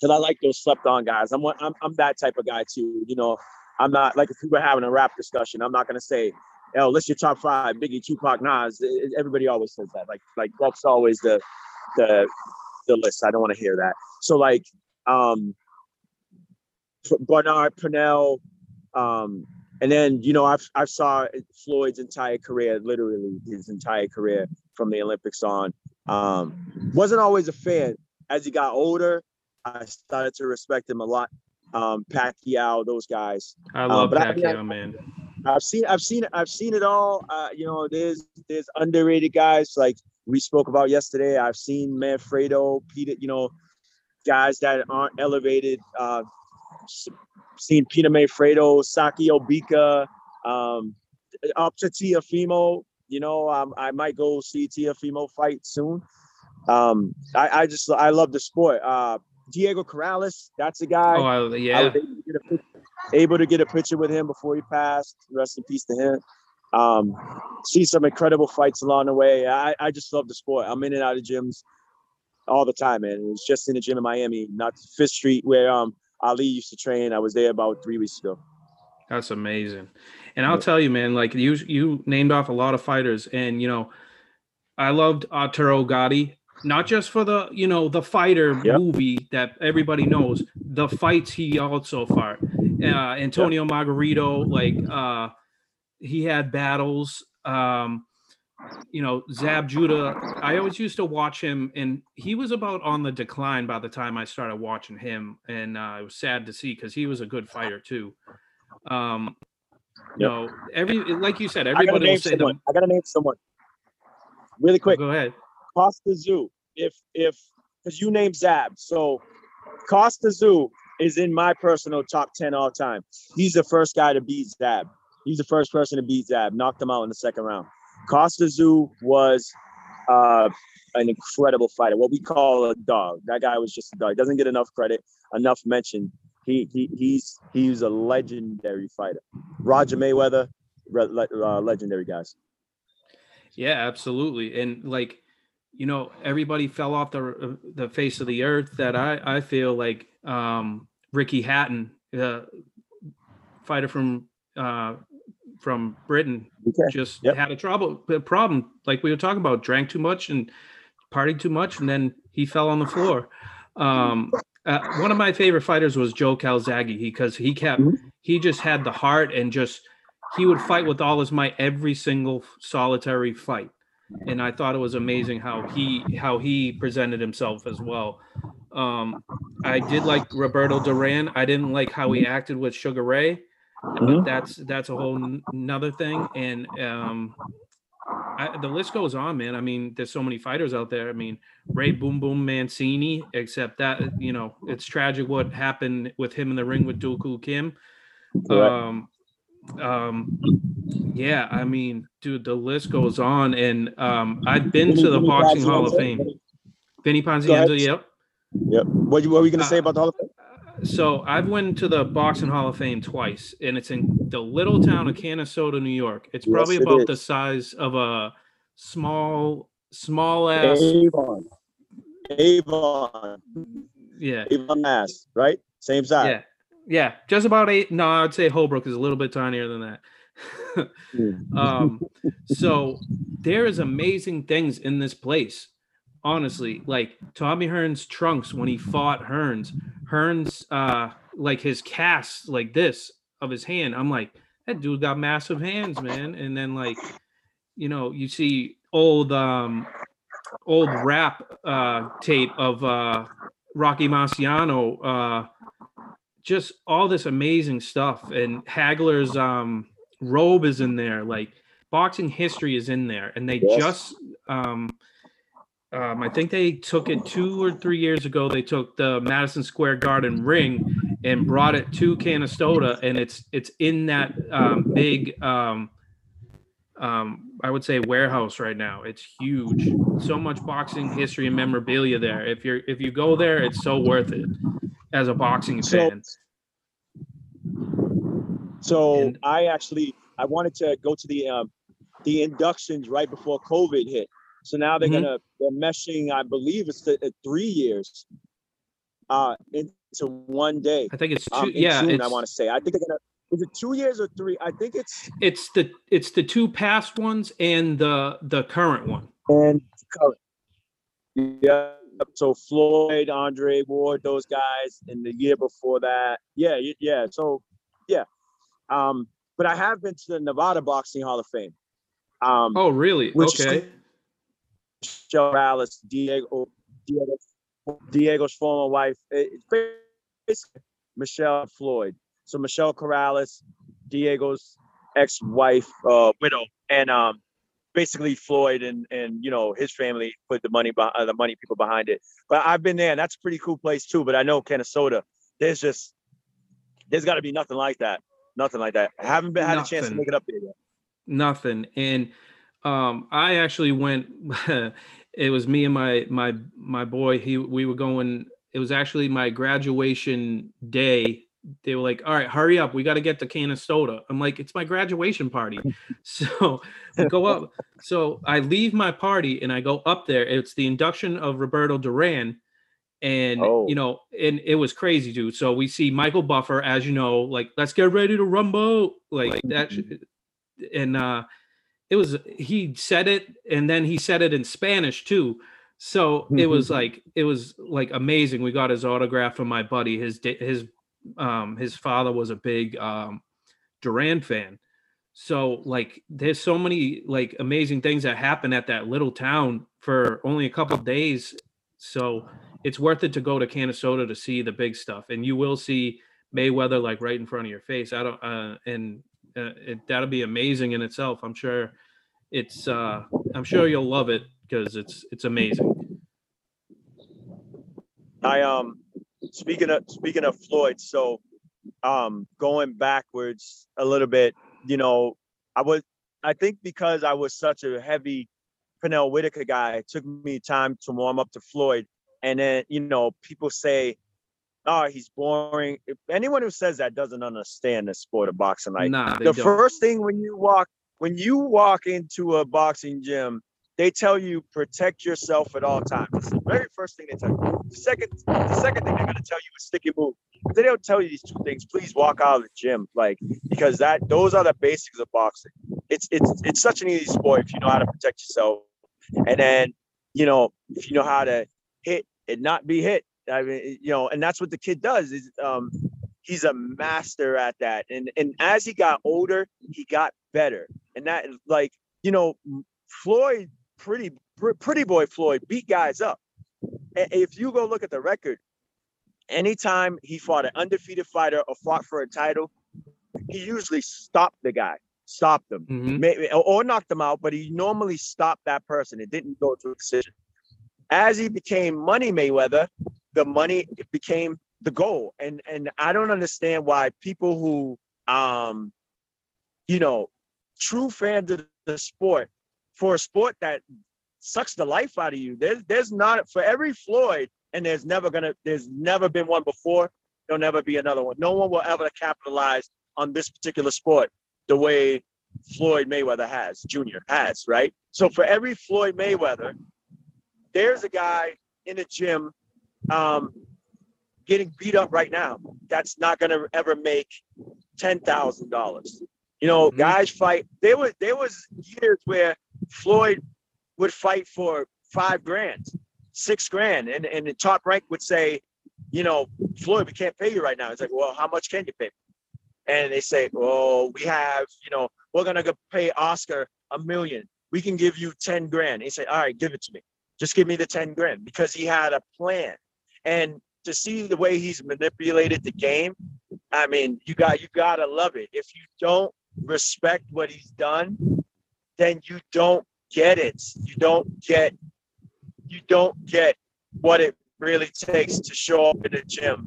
because I like those slept on guys. I'm, I'm I'm that type of guy too. You know, I'm not, like if we were having a rap discussion, I'm not going to say, oh, list your top five, Biggie, Tupac, Nas. Everybody always says that. Like, like that's always the, the, the list. I don't want to hear that. So like, um, Bernard, Pernell, um, and then, you know, I've, I've saw Floyd's entire career, literally his entire career from the Olympics on. Um, wasn't always a fan. As he got older, I started to respect him a lot. Um, Pacquiao, those guys. I love um, Pacquiao, I, I, man. I've seen, I've seen, I've seen it all. Uh, you know, there's, there's underrated guys like we spoke about yesterday. I've seen Manfredo, Peter, you know, guys that aren't elevated. Uh, seen Peter Manfredo, Saki Obika, um, up to Teofimo. You know, um, I might go see Teofimo fight soon. Um, I, I just, I love the sport. Uh, Diego Corrales, that's a guy. Oh, yeah. I was able to get a picture, able to get a picture with him before he passed. Rest in peace to him. Um, see some incredible fights along the way. I, I just love the sport. I'm in and out of gyms all the time, man. It was just in the gym in Miami, not Fifth Street, where um Ali used to train. I was there about three weeks ago. That's amazing. And I'll yeah. tell you, man, like you, you named off a lot of fighters, and you know, I loved Arturo Gatti. Not just for the, you know, the fighter yep. movie that everybody knows, the fights he also fought. Uh, Antonio yep. Margarito, like uh, he had battles. Um, you know, Zab Judah. I always used to watch him, and he was about on the decline by the time I started watching him, and uh, it was sad to see because he was a good fighter too. Um, yep. You know, every like you said, everybody will say them. I gotta name someone really quick. Oh, go ahead. Kostya Tszyu, if if because you named Zab, so Kostya Tszyu is in my personal top ten all time. He's the first guy to beat Zab. He's the first person to beat Zab. Knocked him out in the second round. Kostya Tszyu was uh, an incredible fighter, what we call a dog. That guy was just a dog. Doesn't get enough credit, enough mention. He he he's he's a legendary fighter. Roger Mayweather, uh, legendary guys. Yeah, absolutely. And like, you know, everybody fell off the the face of the earth that I I feel like um, Ricky Hatton, uh, fighter from uh, from Britain, okay. just yep. had a trouble a problem like we were talking about, drank too much and partied too much, and then he fell on the floor. Um, Uh, one of my favorite fighters was Joe Calzaghe because he kept, he just had the heart and just, he would fight with all his might every single solitary fight. And I thought it was amazing how he, how he presented himself as well. Um, I did like Roberto Duran. I didn't like how he acted with Sugar Ray, but that's, that's a whole n- another thing. And um, I, the list goes on, man. I mean, there's so many fighters out there. I mean, Ray Boom Boom Mancini, except that, you know, it's tragic what happened with him in the ring with Do Koo Kim. Um, um, yeah, I mean, dude, the list goes on. And um, I've been Vinny, to the Vinny Boxing Ponzianza. Hall of Fame. Vinny Ponzianza, yep. Yep. What, what were you going to say uh, about the Hall of Fame? So I've went to the Boxing Hall of Fame twice, and it's in the little town of Canastota, New York. It's probably yes, it about is. the size of a small, small ass. Avon. Avon. Yeah. Avon ass, right? Same size. Yeah. Yeah. Just about eight. No, I would say Holbrook is a little bit tinier than that. um, so there is amazing things in this place. Honestly, like Tommy Hearns' trunks when he fought Hearns, Hearns, uh, like his cast like this of his hand. I'm like, that dude got massive hands, man. And then like, you know, you see old, um, old rap uh, tape of uh, Rocky Marciano, uh, just all this amazing stuff. And Hagler's um, robe is in there. Like boxing history is in there, and they yes. just. Um, Um, I think they took it two or three years ago. They took the Madison Square Garden ring and brought it to Canastota, and it's it's in that um, big, um, um, I would say, warehouse right now. It's huge. So much boxing history and memorabilia there. If you're if you go there, it's so worth it as a boxing so, fan. So and, I actually I wanted to go to the um, the inductions right before COVID hit. So now they're mm-hmm. gonna they're meshing. I believe it's the, uh, three years uh, into one day. I think it's two. Um, yeah, June, it's, I want to say. I think they're gonna. Is it two years or three? I think it's. It's the it's the two past ones and the the current one. And current. Yeah. So Floyd, Andre Ward, those guys, and the year before that. Yeah. Yeah. So yeah. Um, but I have been to the Nevada Boxing Hall of Fame. Um, oh really? Okay. Michelle Rallis, Diego, Diego, Diego's former wife, it, basically Michelle Floyd. So Michelle Corrales, Diego's ex-wife, uh, widow, and um, basically Floyd and and you know his family put the money by uh, the money people behind it. But I've been there, and that's a pretty cool place too. But I know Canastota, there's just there's got to be nothing like that, nothing like that. I haven't been, had nothing. a chance to look it up there yet. Nothing and. Um, I actually went, it was me and my, my, my boy, he, we were going, it was actually my graduation day. They were like, all right, hurry up. We got to get to Canastota. I'm like, it's my graduation party. So I go up. So I leave my party and I go up there. It's the induction of Roberto Duran. And, oh. you know, and it was crazy, dude. So we see Michael Buffer, as you know, like, let's get ready to rumble. Like that. And, uh, it was, he said it, and then he said it in Spanish too. So it was like, it was like amazing. We got his autograph from my buddy. His, his, um, his father was a big, um, Duran fan. So like, there's so many like amazing things that happen at that little town for only a couple of days. So it's worth it to go to Canastota to see the big stuff. And you will see Mayweather, like right in front of your face. I don't, uh, and, Uh, it, that'll be amazing in itself. I'm sure it's. Uh, I'm sure you'll love it because it's it's amazing. I um speaking of speaking of Floyd. So um going backwards a little bit. you know, I was, I think because I was such a heavy Pernell Whitaker guy, it took me time to warm up to Floyd. And then, you know, people say, oh, he's boring. If anyone who says that doesn't understand the sport of boxing. Like nah, the don't. first thing when you walk, when you walk into a boxing gym, they tell you protect yourself at all times. It's the very first thing they tell you. The second, the second thing they're gonna tell you is stick your move. If they don't tell you these two things, please walk out of the gym, like because that those are the basics of boxing. It's it's it's such an easy sport if you know how to protect yourself, and then you know if you know how to hit and not be hit. I mean, you know, and that's what the kid does. Is um, he's a master at that, and and as he got older, he got better, and that like you know Floyd. Pretty, pretty boy Floyd beat guys up. If you go look at the record, anytime he fought an undefeated fighter or fought for a title, he usually stopped the guy, stopped him, mm-hmm. or knocked him out, but he normally stopped that person. It didn't go to a decision. As he became Money Mayweather, the money became the goal. And, and I don't understand why people who, um, you know, true fans of the sport, for a sport that sucks the life out of you. There's, there's not for every Floyd, and there's never gonna, there's never been one before. There'll never be another one. No one will ever capitalize on this particular sport the way Floyd Mayweather has, Junior has, right? So for every Floyd Mayweather, there's a guy in the gym um, getting beat up right now. That's not gonna ever make ten thousand dollars. You know, mm-hmm. guys fight. There was there was years where Floyd would fight for five grand, six grand, and and the Top Rank would say, you know, Floyd, we can't pay you right now. It's like, well, how much can you pay? And they say, oh, we have, you know, we're gonna go pay Oscar a million. We can give you ten grand. And he said, all right, give it to me. Just give me the ten grand because he had a plan. And to see the way he's manipulated the game, I mean, you got you gotta love it. If you don't respect what he's done, then you don't get it. You don't get you don't get what it really takes to show up in the gym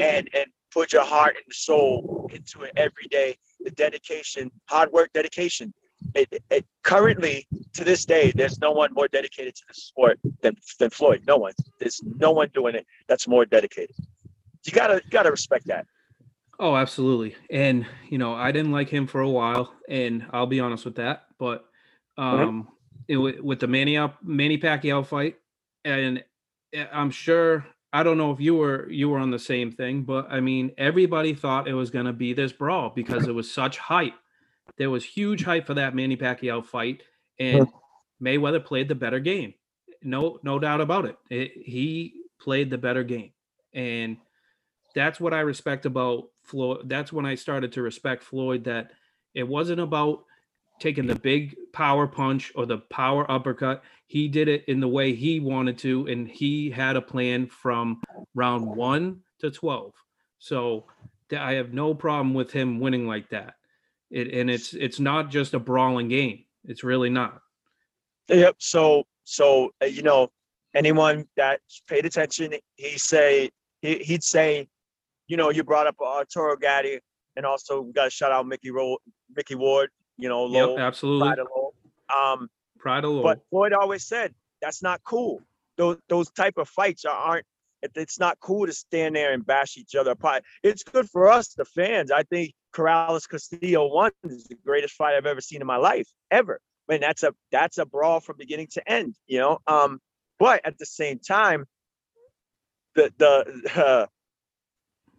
and and put your heart and soul into it every day. The dedication, hard work, dedication. It, it, it currently to this day, there's no one more dedicated to the sport than than Floyd. No one. There's no one doing it that's more dedicated. You gotta you gotta respect that. Oh, absolutely. And, you know, I didn't like him for a while, and I'll be honest with that. But um, it, with the Manny, Manny Pacquiao fight, and I'm sure, I don't know if you were you were on the same thing, but, I mean, everybody thought it was going to be this brawl because it was such hype. There was huge hype for that Manny Pacquiao fight, and Mayweather played the better game. No, no doubt about it. it he played the better game, and that's what I respect about Floyd. That's when I started to respect Floyd, that it wasn't about taking the big power punch or the power uppercut. He did it in the way he wanted to, and he had a plan from round one to twelve. So I have no problem with him winning like that. It, and it's it's not just a brawling game. It's really not. Yep. So, so uh, you know, anyone that paid attention, he say, he, he'd say, you know, you brought up Arturo Gatti, and also we got to shout out Mickey Roll, Mickey Ward. You know, Lowe, yep, absolutely. Pride of Lowe. Um, Pride of Lowe. But Floyd always said that's not cool. Those those type of fights aren't. It's not cool to stand there and bash each other apart. It's good for us, the fans. I think Corrales Castillo one is the greatest fight I've ever seen in my life, ever. I mean, that's a that's a brawl from beginning to end. You know, um, but at the same time, the the. Uh,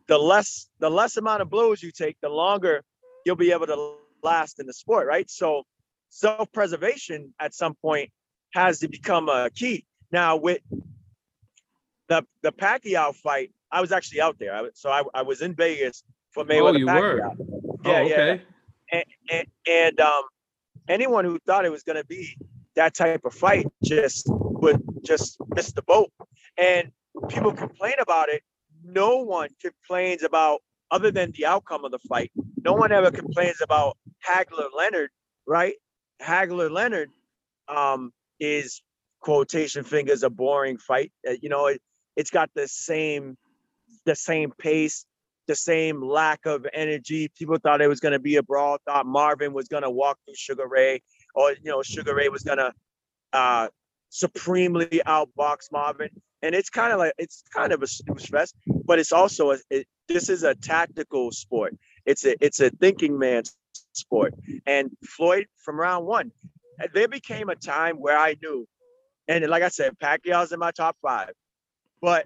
The less the less amount of blows you take, the longer you'll be able to last in the sport, right? So self-preservation at some point has to become a key. Now with the the Pacquiao fight, I was actually out there. I, so I, I was in Vegas for Mayweather. Oh, you Pacquiao. were? Yeah, oh, okay. Yeah. And, and, and um, anyone who thought it was going to be that type of fight just would just miss the boat. And people complain about it. No one complains about, other than the outcome of the fight, no one ever complains about Hagler Leonard, right? Hagler Leonard um, is, quotation fingers, a boring fight. Uh, you know, it, it's got the same the same pace, the same lack of energy. People thought it was going to be a brawl, thought Marvin was going to walk through Sugar Ray, or, you know, Sugar Ray was going to uh, supremely outbox Marvin. And it's kind of like, it's kind of a snooze fest, but it's also, a, it, this is a tactical sport. It's a, it's a thinking man's sport. And Floyd, from round one, there became a time where I knew, and like I said, Pacquiao's in my top five, but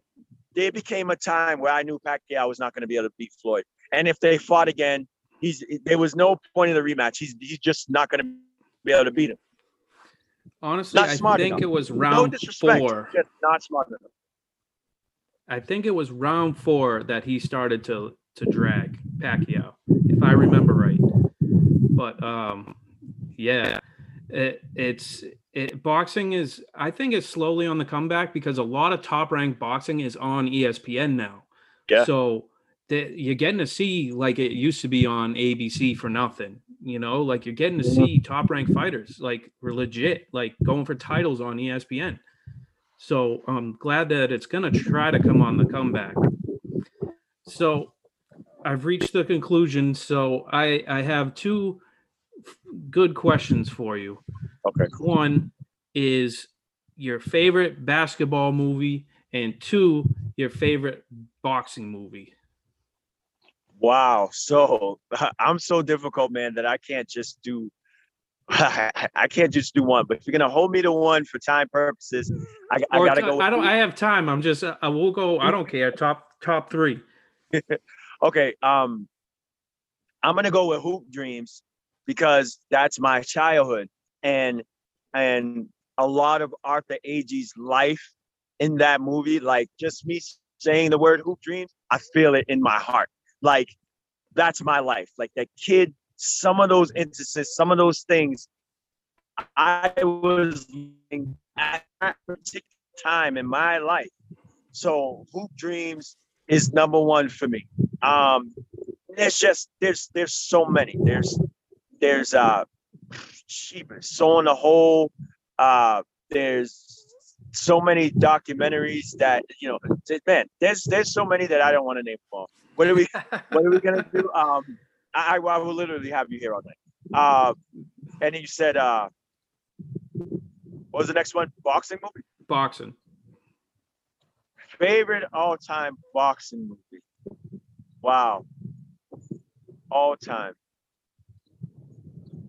there became a time where I knew Pacquiao was not going to be able to beat Floyd. And if they fought again, he's, there was no point in the rematch. He's, he's just not going to be able to beat him. Honestly, I think it was round four. Not smart enough. I think it was round four that he started to to drag Pacquiao, if I remember right. But um, yeah, it, it's it, boxing is I think it's slowly on the comeback because a lot of top ranked boxing is on E S P N now. Yeah. So the, you're getting to see like it used to be on A B C for nothing. You know, like you're getting to see top ranked fighters, like we're legit, like going for titles on E S P N. So I'm glad that it's going to try to come on the comeback. So I've reached the conclusion. So I, I have two good questions for you. Okay. One is your favorite basketball movie, and two, your favorite boxing movie. Wow. So I'm so difficult, man, that I can't just do, I can't just do one, but if you're going to hold me to one for time purposes, I, I got to go. With I don't, three. I have time. I'm just, I will go. I don't care. Top, top three. Okay. Um, I'm going to go with Hoop Dreams because that's my childhood, and, and a lot of Arthur Agee's life in that movie, like just me saying the word Hoop Dreams, I feel it in my heart. Like, that's my life. Like, that kid, some of those instances, some of those things, I was at that particular time in my life. So Hoop Dreams is number one for me. Um, there's just, there's there's so many. There's, there's uh, so in the whole, uh, there's so many documentaries that, you know, man, there's, there's so many that I don't want to name them all. What are we? What are we gonna do? Um, I, I will literally have you here all night. Uh, and then you said, uh, what was the next one? Boxing movie. Boxing. Favorite all-time boxing movie. Wow. All time.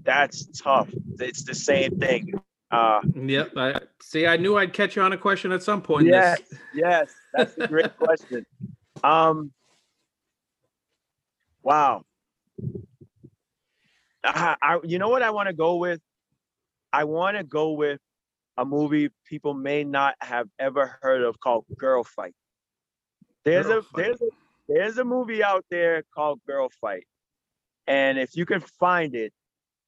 That's tough. It's the same thing. Uh, yep. I, see, I knew I'd catch you on a question at some point. Yes. This. Yes. That's a great question. Um. Wow. I, I, you know what I want to go with? I want to go with a movie people may not have ever heard of called Girl Fight. There's Girl a Fight. there's a, there's a movie out there called Girl Fight. And if you can find it,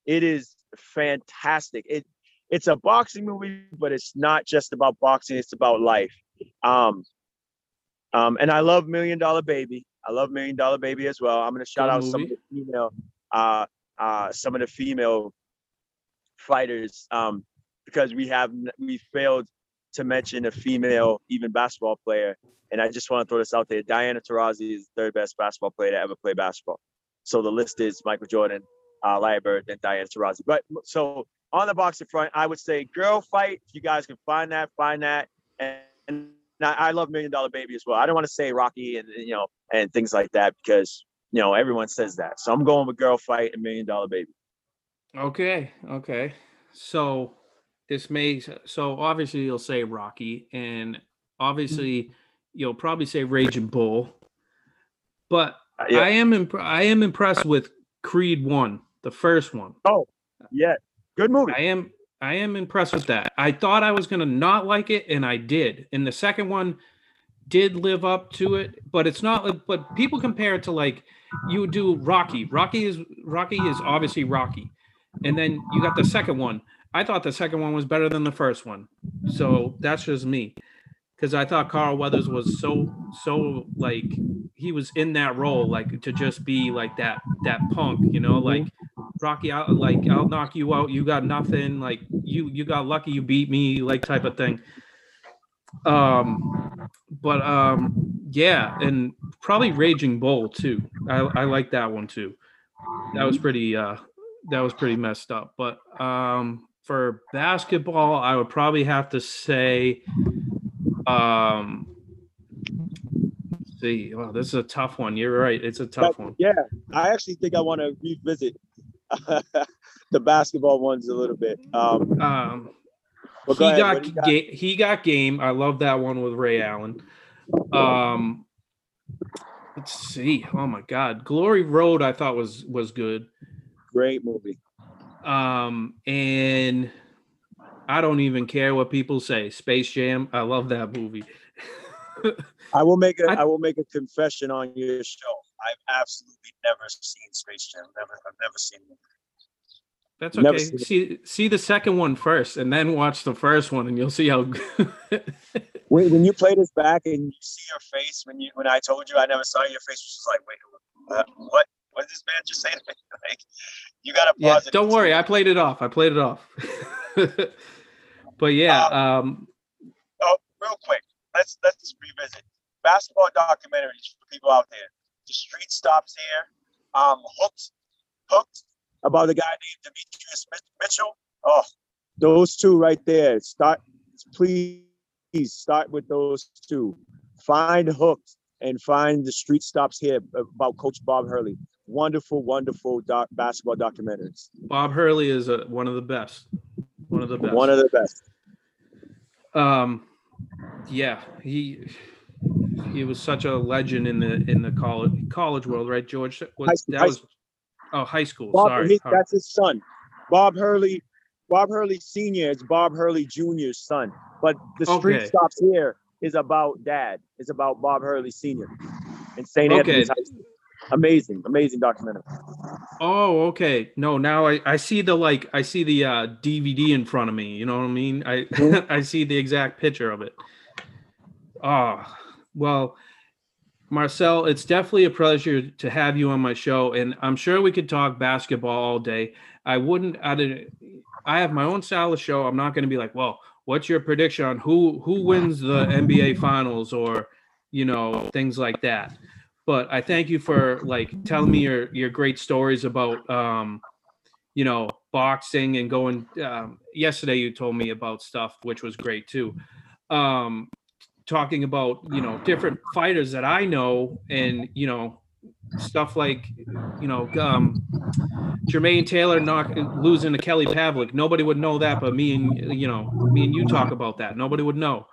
it is fantastic. It it's a boxing movie, but it's not just about boxing, it's about life. Um um and I love Million Dollar Baby. I love Million Dollar Baby as well. I'm gonna shout Good out movie. some of the female, uh, uh, some of the female fighters um, because we have we failed to mention a female even basketball player, and I just want to throw this out there. Diana Taurasi is the third best basketball player to ever play basketball. So the list is Michael Jordan, uh, Larry Bird, and Diana Taurasi. But so on the boxing front, I would say Girl Fight. If you guys can find that, find that, and. Now, I love Million Dollar Baby as well. I don't want to say Rocky and, you know, and things like that because, you know, everyone says that. So I'm going with Girl Fight and Million Dollar Baby. Okay. Okay. So this may, so obviously you'll say Rocky, and obviously you'll probably say Raging Bull, but uh, yeah. I am, imp- I am impressed with Creed one, the first one. Oh yeah. Good movie. I am. I am impressed with that. I thought I was going to not like it, and I did. And the second one did live up to it, but it's not. But people compare it to like you do Rocky. Rocky is Rocky is obviously Rocky, and then you got the second one. I thought the second one was better than the first one, so that's just me, because I thought Carl Weathers was so so like he was in that role, like to just be like that that punk, you know, like. Rocky, I'll, like, I'll knock you out. You got nothing. Like, you you got lucky. You beat me, like, type of thing. Um, But, um, yeah, and Probably Raging Bull too. I, I like that one too. That was pretty. Uh, that was pretty messed up. But um, for basketball, I would probably have to say. Um, let's see, well, this is a tough one. You're right. It's a tough but, one. Yeah, I actually think I want to revisit the basketball ones a little bit. Um, um well, go he ahead. got, he got? Ga- he got game. I love that one with Ray Allen. Um, let's see. Oh my God, Glory Road. I thought was was good. Great movie. Um, and I don't even care what people say. Space Jam. I love that movie. I will make a I, I will make a confession on your show. I've absolutely never seen Space Jam. Never, I've never seen it. That's okay. See, see the second one first, and then watch the first one, and you'll see how. Wait, when you play this back and you see your face when you when I told you I never saw your face, was just like, wait, what? What did this man just say to me? Like, you gotta pause. Yeah, it don't worry, I played it off. I played it off. But yeah. Um, um, oh, real quick, let's let's revisit basketball documentaries for people out there. The Street Stops Here. Um, hooked, hooked. About the guy named Demetrius Mitchell. Oh, those two right there. Start, please, please start with those two. Find Hooked and find The Street Stops Here about Coach Bob Hurley. Wonderful, wonderful doc, basketball documentaries. Bob Hurley is a, one of the best. One of the best. One of the best. Um, yeah, he he was such a legend in the in the college college world, right, George? That was. That was Oh, high school. Bob, Sorry. He, that's his son. Bob Hurley, Bob Hurley Senior is Bob Hurley Junior's son. But The Street okay. Stops Here is about dad. It's about Bob Hurley Senior in Saint Okay. Anthony's High School. Amazing, amazing documentary. Oh, okay. No, now I, I see the like I see the uh, D V D in front of me. You know what I mean? I mm-hmm. I see the exact picture of it. Oh, well. Marcel, it's definitely a pleasure to have you on my show, and I'm sure we could talk basketball all day. I wouldn't. I didn't. I have my own style of show. I'm not going to be like, well, what's your prediction on who who wins the N B A Finals or, you know, things like that. But I thank you for like telling me your your great stories about, um, you know, boxing and going. Um, yesterday, you told me about stuff, which was great too. Um, talking about, you know, different fighters that I know and, you know, stuff like, you know, um, Jermaine Taylor knock, losing to Kelly Pavlik. Nobody would know that, but me and, you know, me and you talk about that. Nobody would know.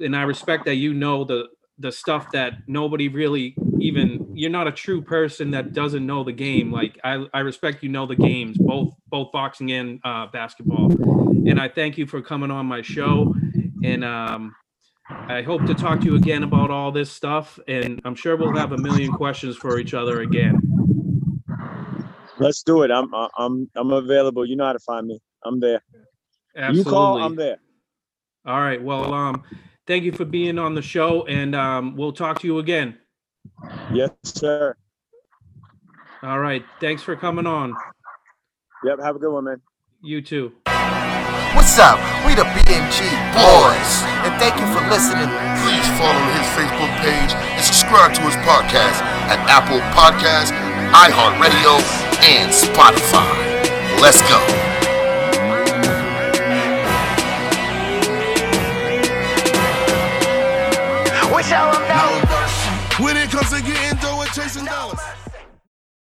And I respect that you know the the stuff that nobody really even, you're not a true person that doesn't know the game. Like, I, I respect you know the games, both both boxing and uh, basketball. And I thank you for coming on my show. And, um, I hope to talk to you again about all this stuff, and I'm sure we'll have a million questions for each other again. Let's do it. I'm I'm I'm available. You know how to find me. I'm there. Absolutely. You call, I'm there. All right. Well, um, thank you for being on the show, and um, we'll talk to you again. Yes, sir. All right. Thanks for coming on. Yep. Have a good one, man. You too. What's up? We the B M G Boys, and thank you for listening. Please follow his Facebook page and subscribe to his podcast at Apple Podcasts, iHeartRadio, and Spotify. Let's go. We shall know. No mercy when it comes to getting dough and chasing dollars.